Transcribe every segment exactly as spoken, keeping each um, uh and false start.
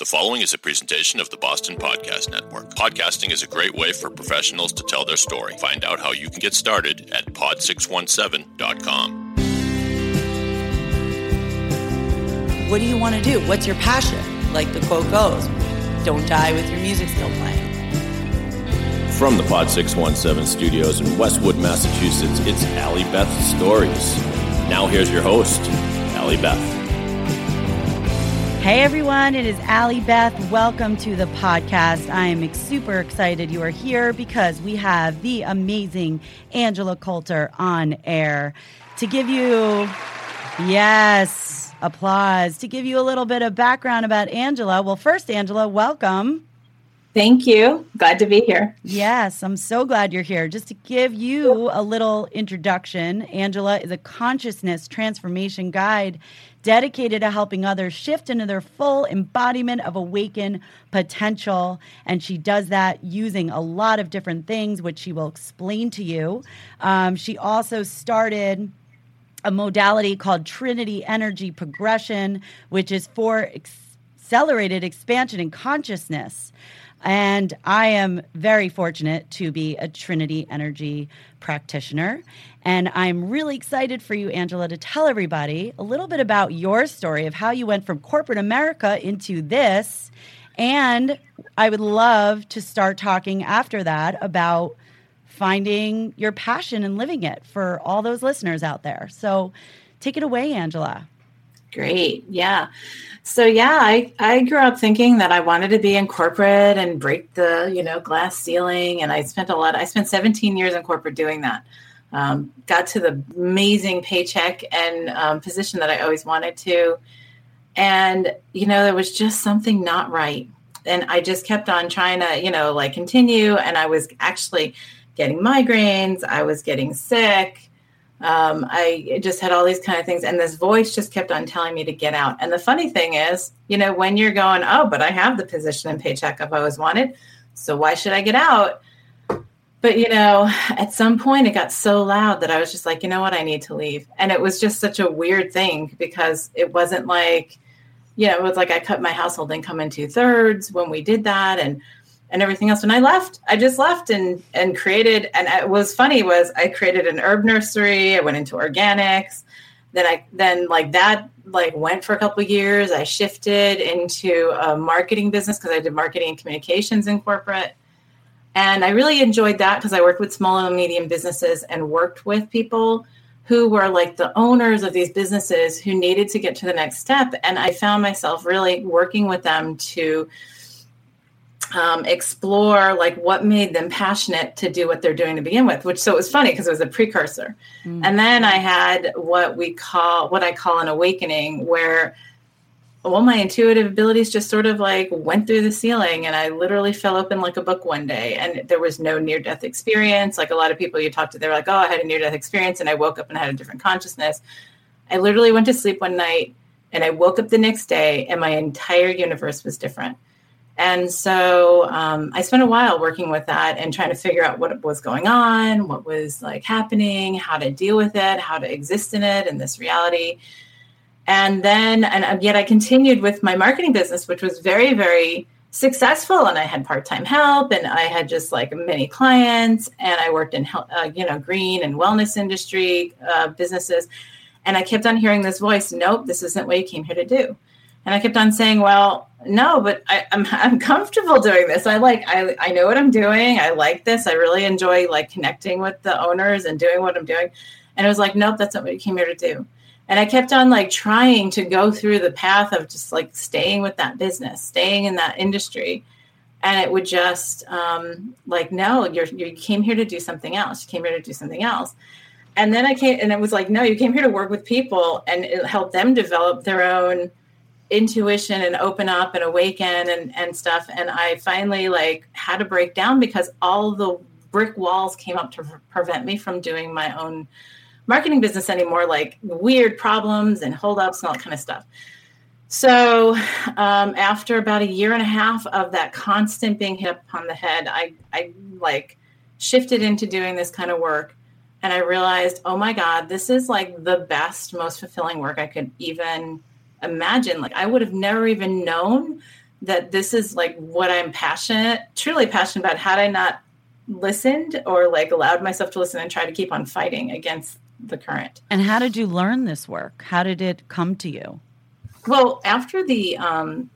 The following is a presentation of the Boston Podcast Network. Podcasting is a great way for professionals to tell their story. Find out how you can get started at pod six one seven dot com. What do you want to do? What's your passion? Like the quote goes, don't die with your music still playing. From the Pod six one seven studios in Westwood, Massachusetts, it's Allie Beth's Stories. Now here's your host, Allie Beth. Hey everyone, it is Allie Beth. Welcome to the podcast. I am super excited you are here because we have the amazing Angela Coulter on air to give you, yes, applause, to give you a little bit of background about Angela. Well, first, Angela, welcome. Thank you. Glad to be here. Yes, I'm so glad you're here. Just to give you a little introduction, Angela is a consciousness transformation guide dedicated to helping others shift into their full embodiment of awakened potential. And she does that using a lot of different things, which she will explain to you. Um, she also started a modality called Trinity Energy Progression, which is for accelerated expansion in consciousness. And I am very fortunate to be a Trinity Energy practitioner. And I'm really excited for you, Angela, to tell everybody a little bit about your story of how you went from corporate America into this. And I would love to start talking after that about finding your passion and living it for all those listeners out there. So take it away, Angela. Great. Yeah. So yeah, I, I grew up thinking that I wanted to be in corporate and break the, you know, glass ceiling. And I spent a lot, I spent seventeen years in corporate doing that. Um, got to the amazing paycheck and um, position that I always wanted to. And, you know, there was just something not right. And I just kept on trying to, you know, like continue. And I was actually getting migraines. I was getting sick. Um, I just had all these kind of things, and this voice just kept on telling me to get out. And the funny thing is, you know, when you're going, oh, but I have the position and paycheck I've always wanted, so why should I get out? But, you know, at some point it got so loud that I was just like, you know what, I need to leave. And it was just such a weird thing because it wasn't like, you know, it was like I cut my household income in two thirds when we did that. And And everything else. When I left, I just left and and created. And it was funny was I created an herb nursery. I went into organics. Then I then like that like went for a couple of years. I shifted into a marketing business because I did marketing and communications in corporate. And I really enjoyed that because I worked with small and medium businesses and worked with people who were like the owners of these businesses who needed to get to the next step. And I found myself really working with them to Um, explore like what made them passionate to do what they're doing to begin with, which so it was funny because it was a precursor. Mm-hmm. And then I had what we call, what I call an awakening where all my intuitive abilities just sort of like went through the ceiling and I literally fell open like a book one day and there was no near-death experience. Like a lot of people you talk to, they're like, oh, I had a near-death experience and I woke up and I had a different consciousness. I literally went to sleep one night and I woke up the next day and my entire universe was different. And so um, I spent a while working with that and trying to figure out what was going on, what was like happening, how to deal with it, how to exist in it, in this reality. And then, and yet I continued with my marketing business, which was very, very successful. And I had part-time help and I had just like many clients and I worked in, uh, you know, green and wellness industry uh, businesses. And I kept on hearing this voice, nope, this isn't what you came here to do. And I kept on saying, well, no, but I, I'm I'm comfortable doing this. I like I, I know what I'm doing. I like this. I really enjoy like connecting with the owners and doing what I'm doing. And it was like, nope, that's not what you came here to do. And I kept on like trying to go through the path of just like staying with that business, staying in that industry. And it would just um, like, no, you're, you came here to do something else. You came here to do something else. And then I came and it was like, no, you came here to work with people and help them develop their own intuition and open up and awaken and, and stuff. And I finally like had to break down because all the brick walls came up to pre- prevent me from doing my own marketing business anymore, like weird problems and holdups and all that kind of stuff. So um, after about a year and a half of that constant being hit upon the head, I, I like shifted into doing this kind of work. And I realized, oh my God, this is like the best, most fulfilling work I could even imagine. Like I would have never even known that this is like what I'm passionate, truly passionate about. Had I not listened or like allowed myself to listen and try to keep on fighting against the current. And how did you learn this work? How did it come to you? Well, after the, um,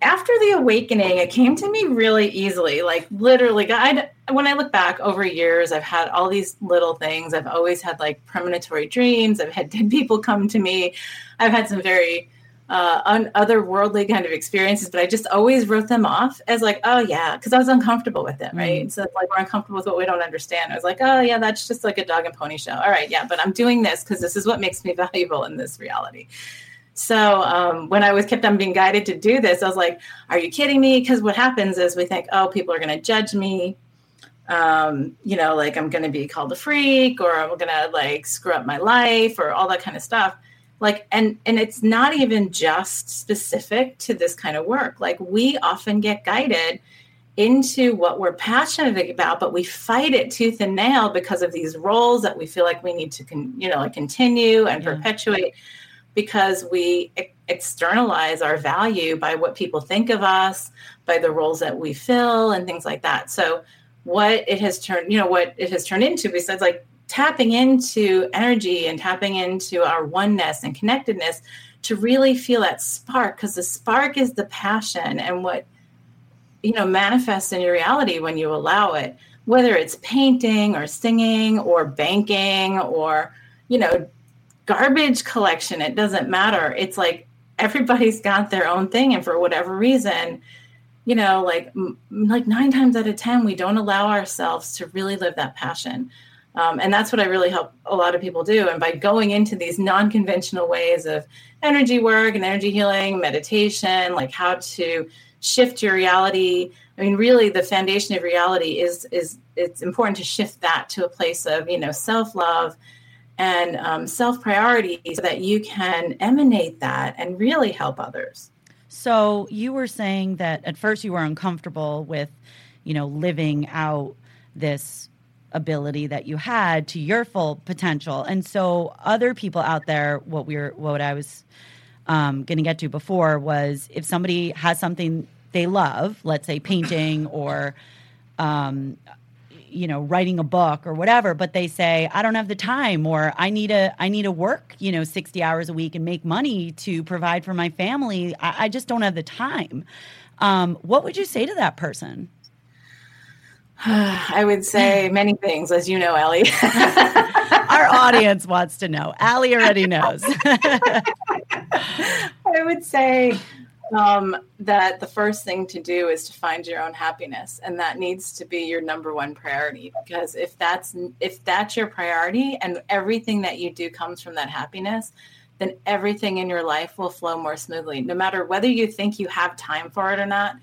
after the awakening, it came to me really easily. Like literally, God, when I look back over years, I've had all these little things. I've always had like premonitory dreams. I've had dead people come to me. I've had some very uh, un- otherworldly kind of experiences, but I just always wrote them off as like, oh yeah, because I was uncomfortable with it, right? Mm-hmm. So it's like we're uncomfortable with what we don't understand. I was like, oh yeah, that's just like a dog and pony show. All right, yeah, but I'm doing this because this is what makes me valuable in this reality. So um, when I was kept on being guided to do this, I was like, are you kidding me? Because what happens is we think, oh, people are going to judge me. Um, you know, like I'm going to be called a freak or I'm going to like screw up my life or all that kind of stuff. Like, and, and it's not even just specific to this kind of work. Like we often get guided into what we're passionate about, but we fight it tooth and nail because of these roles that we feel like we need to, con- you know, like continue and yeah. perpetuate. Because we externalize our value by what people think of us, by the roles that we fill and things like that. So what it has turned, you know, what it has turned into besides like tapping into energy and tapping into our oneness and connectedness to really feel that spark, because the spark is the passion and what, you know, manifests in your reality when you allow it, whether it's painting or singing or banking or, you know, garbage collection, it doesn't matter. It's like everybody's got their own thing. And for whatever reason, you know, like, m- like nine times out of ten, we don't allow ourselves to really live that passion. Um, and that's what I really help a lot of people do. And by going into these non-conventional ways of energy work and energy healing, meditation, like how to shift your reality. I mean, really the foundation of reality is, is it's important to shift that to a place of, you know, self-love and um, self-priority so that you can emanate that and really help others. So you were saying that at first you were uncomfortable with, you know, living out this ability that you had to your full potential. And so other people out there, what we were, what I was um, going to get to before was if somebody has something they love, let's say painting or um you know, writing a book or whatever, but they say, I don't have the time, or I need a, I need to work, you know, sixty hours a week and make money to provide for my family. I, I just don't have the time. Um, what would you say to that person? I would say many things, as you know, Allie. Our audience wants to know. Allie already knows. I would say Um, that the first thing to do is to find your own happiness. And that needs to be your number one priority, because if that's, if that's your priority and everything that you do comes from that happiness, then everything in your life will flow more smoothly. No matter whether you think you have time for it or not,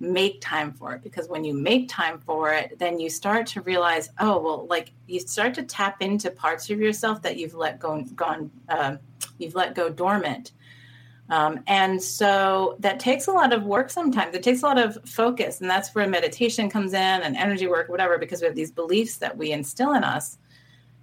make time for it. Because when you make time for it, then you start to realize, oh, well, like you start to tap into parts of yourself that you've let go, gone, uh, you've let go dormant. Um, and so that takes a lot of work sometimes. It takes a lot of focus. And that's where meditation comes in and energy work, whatever, because we have these beliefs that we instill in us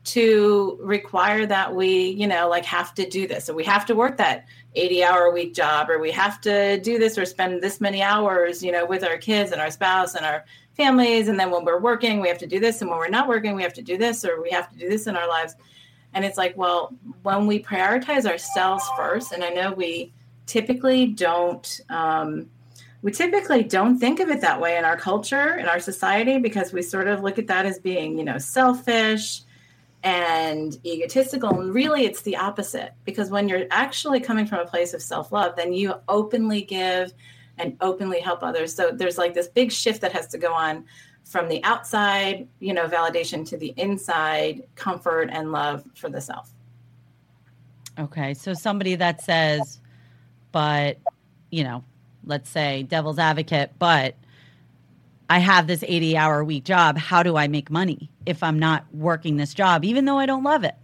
to require that we, you know, like have to do this. So we have to work that eighty hour a week job, or we have to do this or spend this many hours, you know, with our kids and our spouse and our families. And then when we're working, we have to do this. And when we're not working, we have to do this, or we have to do this in our lives. And it's like, well, when we prioritize ourselves first, and I know we typically don't, um, we typically don't think of it that way in our culture, in our society, because we sort of look at that as being, you know, selfish and egotistical. And really it's the opposite, because when you're actually coming from a place of self-love, then you openly give and openly help others. So there's like this big shift that has to go on from the outside, you know, validation to the inside, comfort and love for the self. Okay. So somebody that says, but, you know, let's say devil's advocate, but I have this eighty hour a week job. How do I make money if I'm not working this job, even though I don't love it?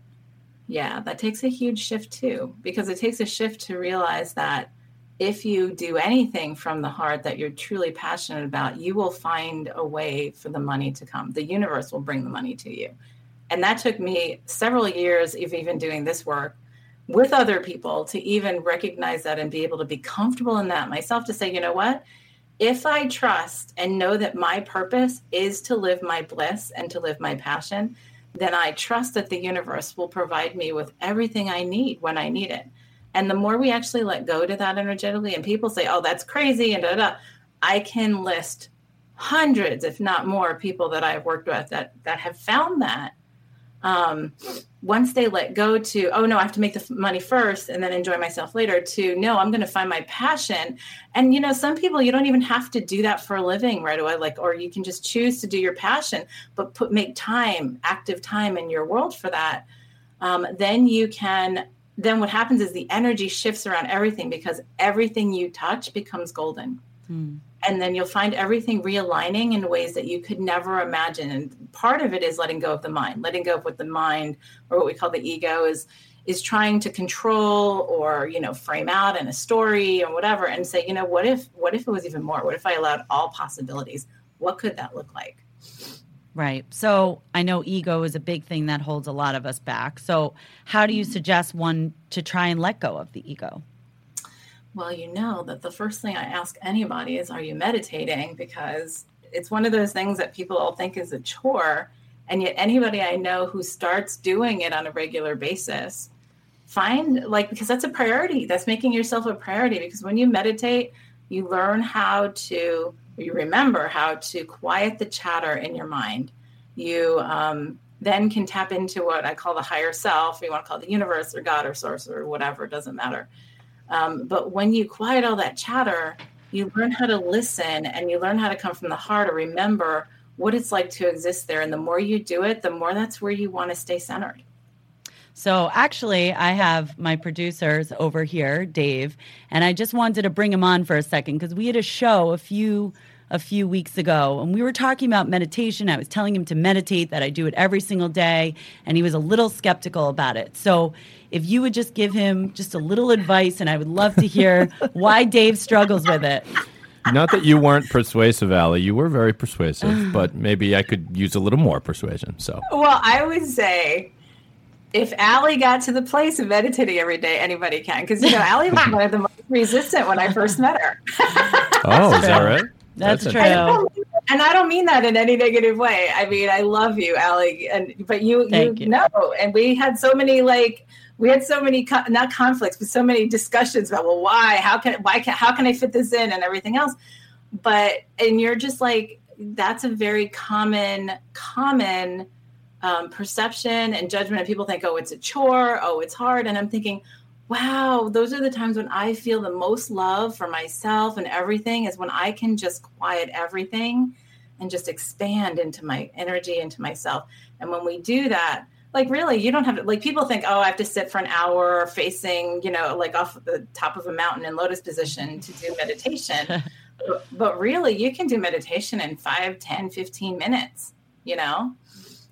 Yeah. That takes a huge shift too, because it takes a shift to realize that if you do anything from the heart that you're truly passionate about, you will find a way for the money to come. The universe will bring the money to you. And that took me several years of even doing this work with other people to even recognize that and be able to be comfortable in that myself, to say, you know what, if I trust and know that my purpose is to live my bliss and to live my passion, then I trust that the universe will provide me with everything I need when I need it. And the more we actually let go to that energetically, and people say, oh, that's crazy, and da da, I can list hundreds, if not more, people that I've worked with that that have found that. Um, once they let go to, oh no, I have to make the money first and then enjoy myself later, to no, I'm going to find my passion. And, you know, some people, you don't even have to do that for a living right away. Like, or you can just choose to do your passion, but put, make time, active time in your world for that. Um, then you can, then what happens is the energy shifts around everything, because everything you touch becomes golden. Mm. And then you'll find everything realigning in ways that you could never imagine. And part of it is letting go of the mind, letting go of what the mind, or what we call the ego, is, is trying to control, or, you know, frame out in a story or whatever, and say, you know, what if, what if it was even more? What if I allowed all possibilities? What could that look like? Right. So I know ego is a big thing that holds a lot of us back. So how do you suggest one to try and let go of the ego? Well, you know that the first thing I ask anybody is, are you meditating? Because it's one of those things that people all think is a chore. And yet anybody I know who starts doing it on a regular basis, find like, because that's a priority. That's making yourself a priority. Because when you meditate, you learn how to, you remember how to quiet the chatter in your mind. You um, then can tap into what I call the higher self. Or you want to call it the universe or God or source or whatever, it doesn't matter. Um, but when you quiet all that chatter, you learn how to listen, and you learn how to come from the heart, or remember what it's like to exist there. And the more you do it, the more that's where you want to stay centered. So actually, I have my producers over here, Dave, and I just wanted to bring him on for a second, because we had a show a few a few weeks ago, and we were talking about meditation. I was telling him to meditate, that I do it every single day, and he was a little skeptical about it. So if you would just give him just a little advice, and I would love to hear why Dave struggles with it. Not that you weren't persuasive, Allie. You were very persuasive, but maybe I could use a little more persuasion. So, well, I would say, if Allie got to the place of meditating every day, anybody can. Because, you know, Allie was one of the most resistant when I first met her. Oh, is that right? That's, That's true. true. And I don't mean that in any negative way. I mean, I love you, Allie, and but you, you, you know, and we had so many like we had so many co- not conflicts, but so many discussions about, well, why, how can, why can, how can I fit this in, and everything else. But and you're just like, that's a very common common um, perception and judgment, and people think, oh, it's a chore, oh, it's hard, and I'm thinking, wow, those are the times when I feel the most love for myself and everything, is when I can just quiet everything and just expand into my energy, into myself. And when we do that, like really, you don't have to, like people think, oh, I have to sit for an hour facing, you know, like off the top of a mountain in lotus position to do meditation. but, but really, you can do meditation in five, ten, fifteen minutes, you know?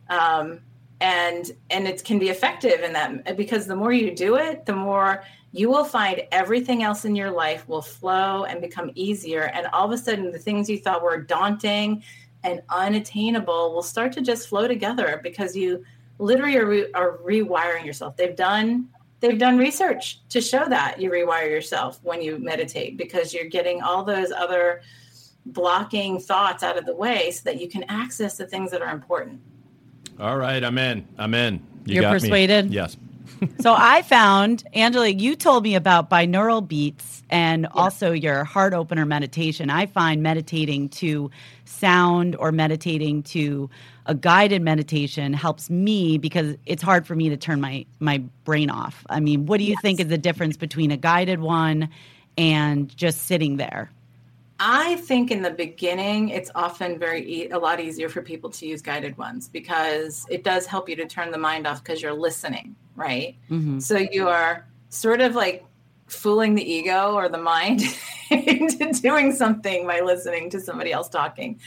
Um, And and it can be effective in that, because the more you do it, the more you will find everything else in your life will flow and become easier. And all of a sudden, the things you thought were daunting and unattainable will start to just flow together, because you literally are, re- are rewiring yourself. They've done they've done research to show that you rewire yourself when you meditate, because you're getting all those other blocking thoughts out of the way so that you can access the things that are important. All right, I'm in. I'm in. You You're got persuaded? Me. Yes. So I found, Angela, you told me about binaural beats and yeah. also your heart opener meditation. I find meditating to sound or meditating to a guided meditation helps me, because it's hard for me to turn my, my brain off. I mean, what do you yes. think is the difference between a guided one and just sitting there? I think in the beginning, it's often very e- a lot easier for people to use guided ones, because it does help you to turn the mind off, because you're listening, right? Mm-hmm. So you are sort of like fooling the ego or the mind into doing something by listening to somebody else talking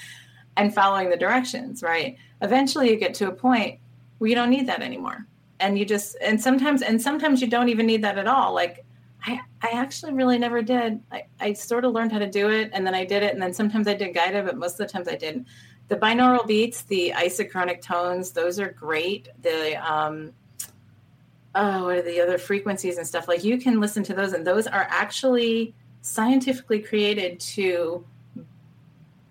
and following the directions, right? Eventually, you get to a point where you don't need that anymore, and you just and sometimes and sometimes you don't even need that at all, like. I, I actually really never did. I, I sort of learned how to do it, and then I did it, and then sometimes I did guided, but most of the times I didn't. The binaural beats, the isochronic tones, those are great. The um, oh, what are the other frequencies and stuff? Like, you can listen to those, and those are actually scientifically created to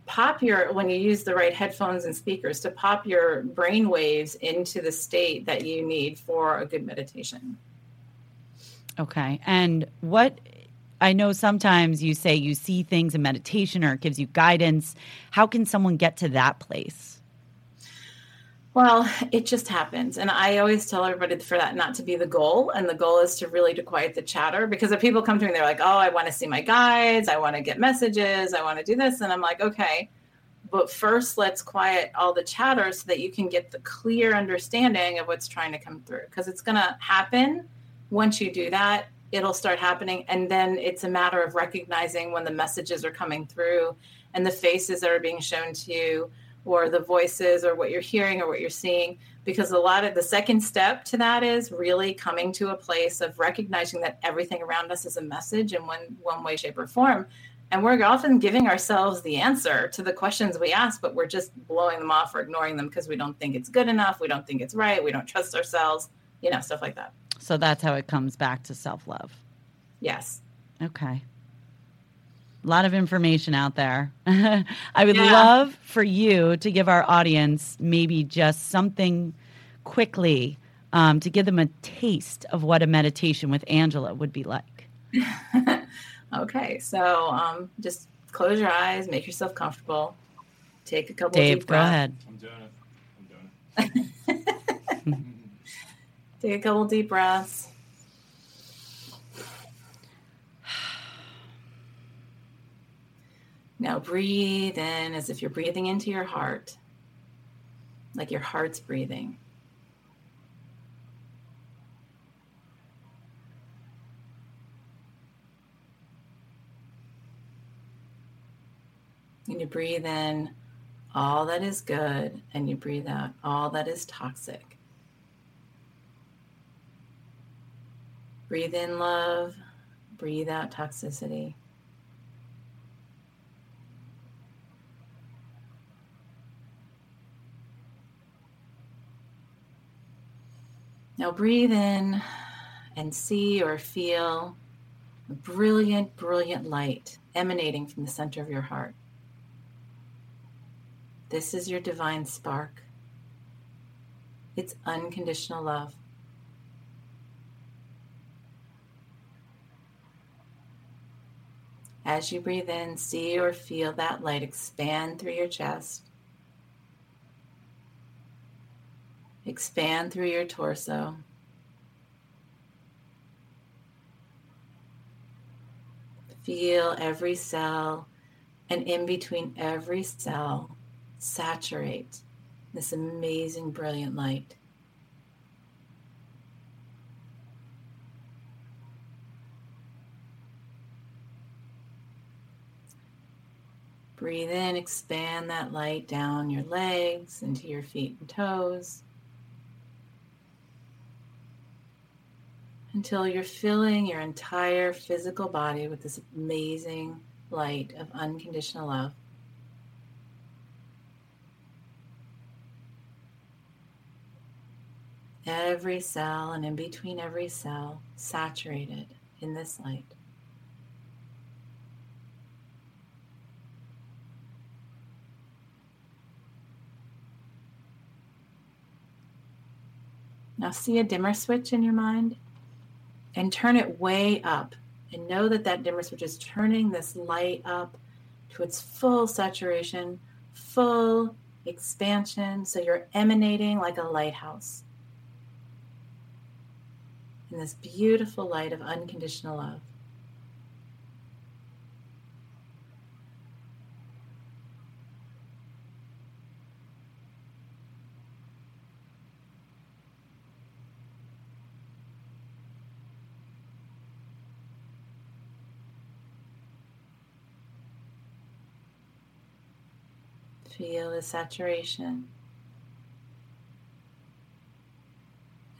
pop your, when you use the right headphones and speakers, to pop your brain waves into the state that you need for a good meditation. Okay. And what, I know sometimes you say you see things in meditation or it gives you guidance. How can someone get to that place? Well, it just happens. And I always tell everybody for that not to be the goal. And the goal is to really to quiet the chatter, because if people come to me, they're like, oh, I want to see my guides. I want to get messages. I want to do this. And I'm like, okay, but first let's quiet all the chatter so that you can get the clear understanding of what's trying to come through. Because it's going to happen. Once you do that, it'll start happening. And then it's a matter of recognizing when the messages are coming through and the faces that are being shown to you, or the voices, or what you're hearing or what you're seeing, because a lot of the second step to that is really coming to a place of recognizing that everything around us is a message in one, one way, shape, or form. And we're often giving ourselves the answer to the questions we ask, but we're just blowing them off or ignoring them because we don't think it's good enough. We don't think it's right. We don't trust ourselves, you know, stuff like that. So that's how it comes back to self-love. Yes. Okay. A lot of information out there. I would yeah. love for you to give our audience maybe just something quickly um, to give them a taste of what a meditation with Angela would be like. Okay. So um, just close your eyes, make yourself comfortable, take a couple Dave, of deep breaths. Dave, go ahead. I'm doing it. I'm doing it. Take a couple deep breaths. Now breathe in as if you're breathing into your heart, like your heart's breathing. And you breathe in all that is good, and you breathe out all that is toxic. Breathe in love, breathe out toxicity. Now breathe in and see or feel a brilliant, brilliant light emanating from the center of your heart. This is your divine spark. It's unconditional love. As you breathe in, see or feel that light expand through your chest, expand through your torso, feel every cell, and in between every cell, saturate this amazing, brilliant light. Breathe in, expand that light down your legs, into your feet and toes, until you're filling your entire physical body with this amazing light of unconditional love. Every cell, and in between every cell, saturated in this light. Now see a dimmer switch in your mind and turn it way up, and know that that dimmer switch is turning this light up to its full saturation, full expansion. So you're emanating like a lighthouse in this beautiful light of unconditional love. Feel the saturation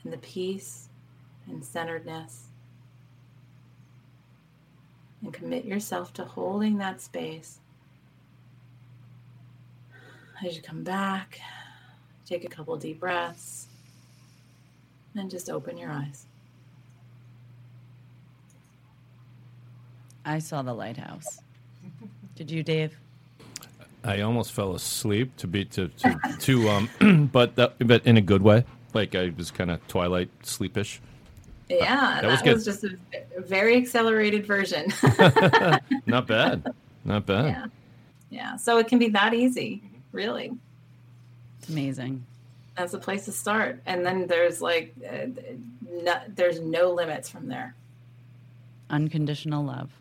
and the peace and centeredness, and commit yourself to holding that space. As you come back, take a couple deep breaths and just open your eyes. I saw the lighthouse. Did you, Dave? I almost fell asleep to be to to, to um, but that, but in a good way. Like I was kind of twilight sleepish. Yeah, uh, that, that was, good. was just a very accelerated version. Not bad, not bad. Yeah, yeah. So it can be that easy, really. It's amazing. That's a place to start, and then there's like, uh, no, there's no limits from there. Unconditional love.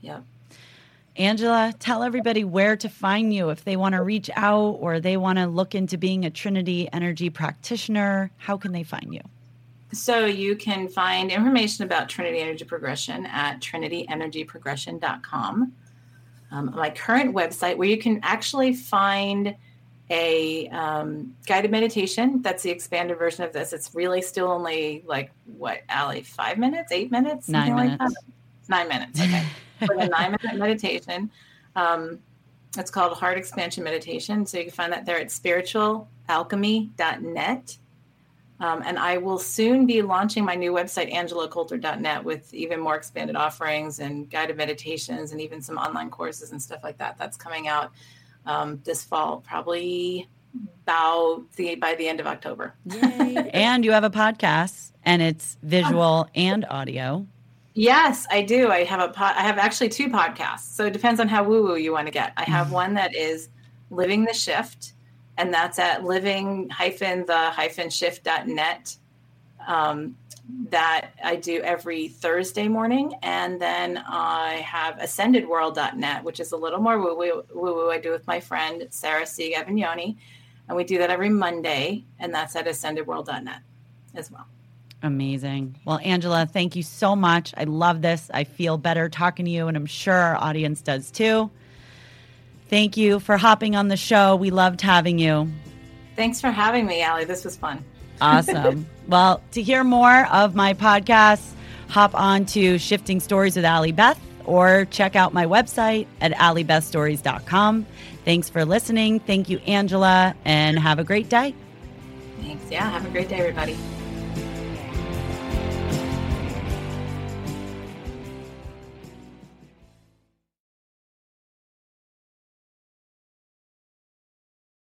Yep. Angela, tell everybody where to find you if they want to reach out or they want to look into being a Trinity Energy practitioner. How can they find you? So you can find information about Trinity Energy Progression at trinity energy progression dot com. Um, my current website, where you can actually find a um, guided meditation. That's the expanded version of this. It's really still only like, what, Allie, five minutes, eight minutes? Nine minutes. Like Nine minutes, okay. For the nine-minute meditation. Um, it's called Heart Expansion Meditation. So you can find that there at spiritual alchemy dot net. Um, and I will soon be launching my new website, Angela Coulter dot net, with even more expanded offerings and guided meditations and even some online courses and stuff like that. That's coming out um, this fall, probably about the, by the end of October. Yay. And you have a podcast, and it's visual and audio. Yes, I do. I have a pod, I have actually two podcasts. So it depends on how woo-woo you want to get. I have one that is Living the Shift, and that's at living dash the dash shift dot net. Um, that I do every Thursday morning. And then I have ascended world dot net, which is a little more woo-woo, woo-woo I do with my friend, Sarah C. Avignoni. And we do that every Monday, and that's at ascended world dot net as well. Amazing. Well, Angela, thank you so much. I love this. I feel better talking to you, and I'm sure our audience does too. Thank you for hopping on the show. We loved having you. Thanks for having me, Allie. This was fun. Awesome. Well, to hear more of my podcasts, hop on to Shifting Stories with Allie Beth or check out my website at Allie Beth Stories dot com. Thanks for listening. Thank you, Angela, and have a great day. Thanks. Yeah, have a great day, everybody.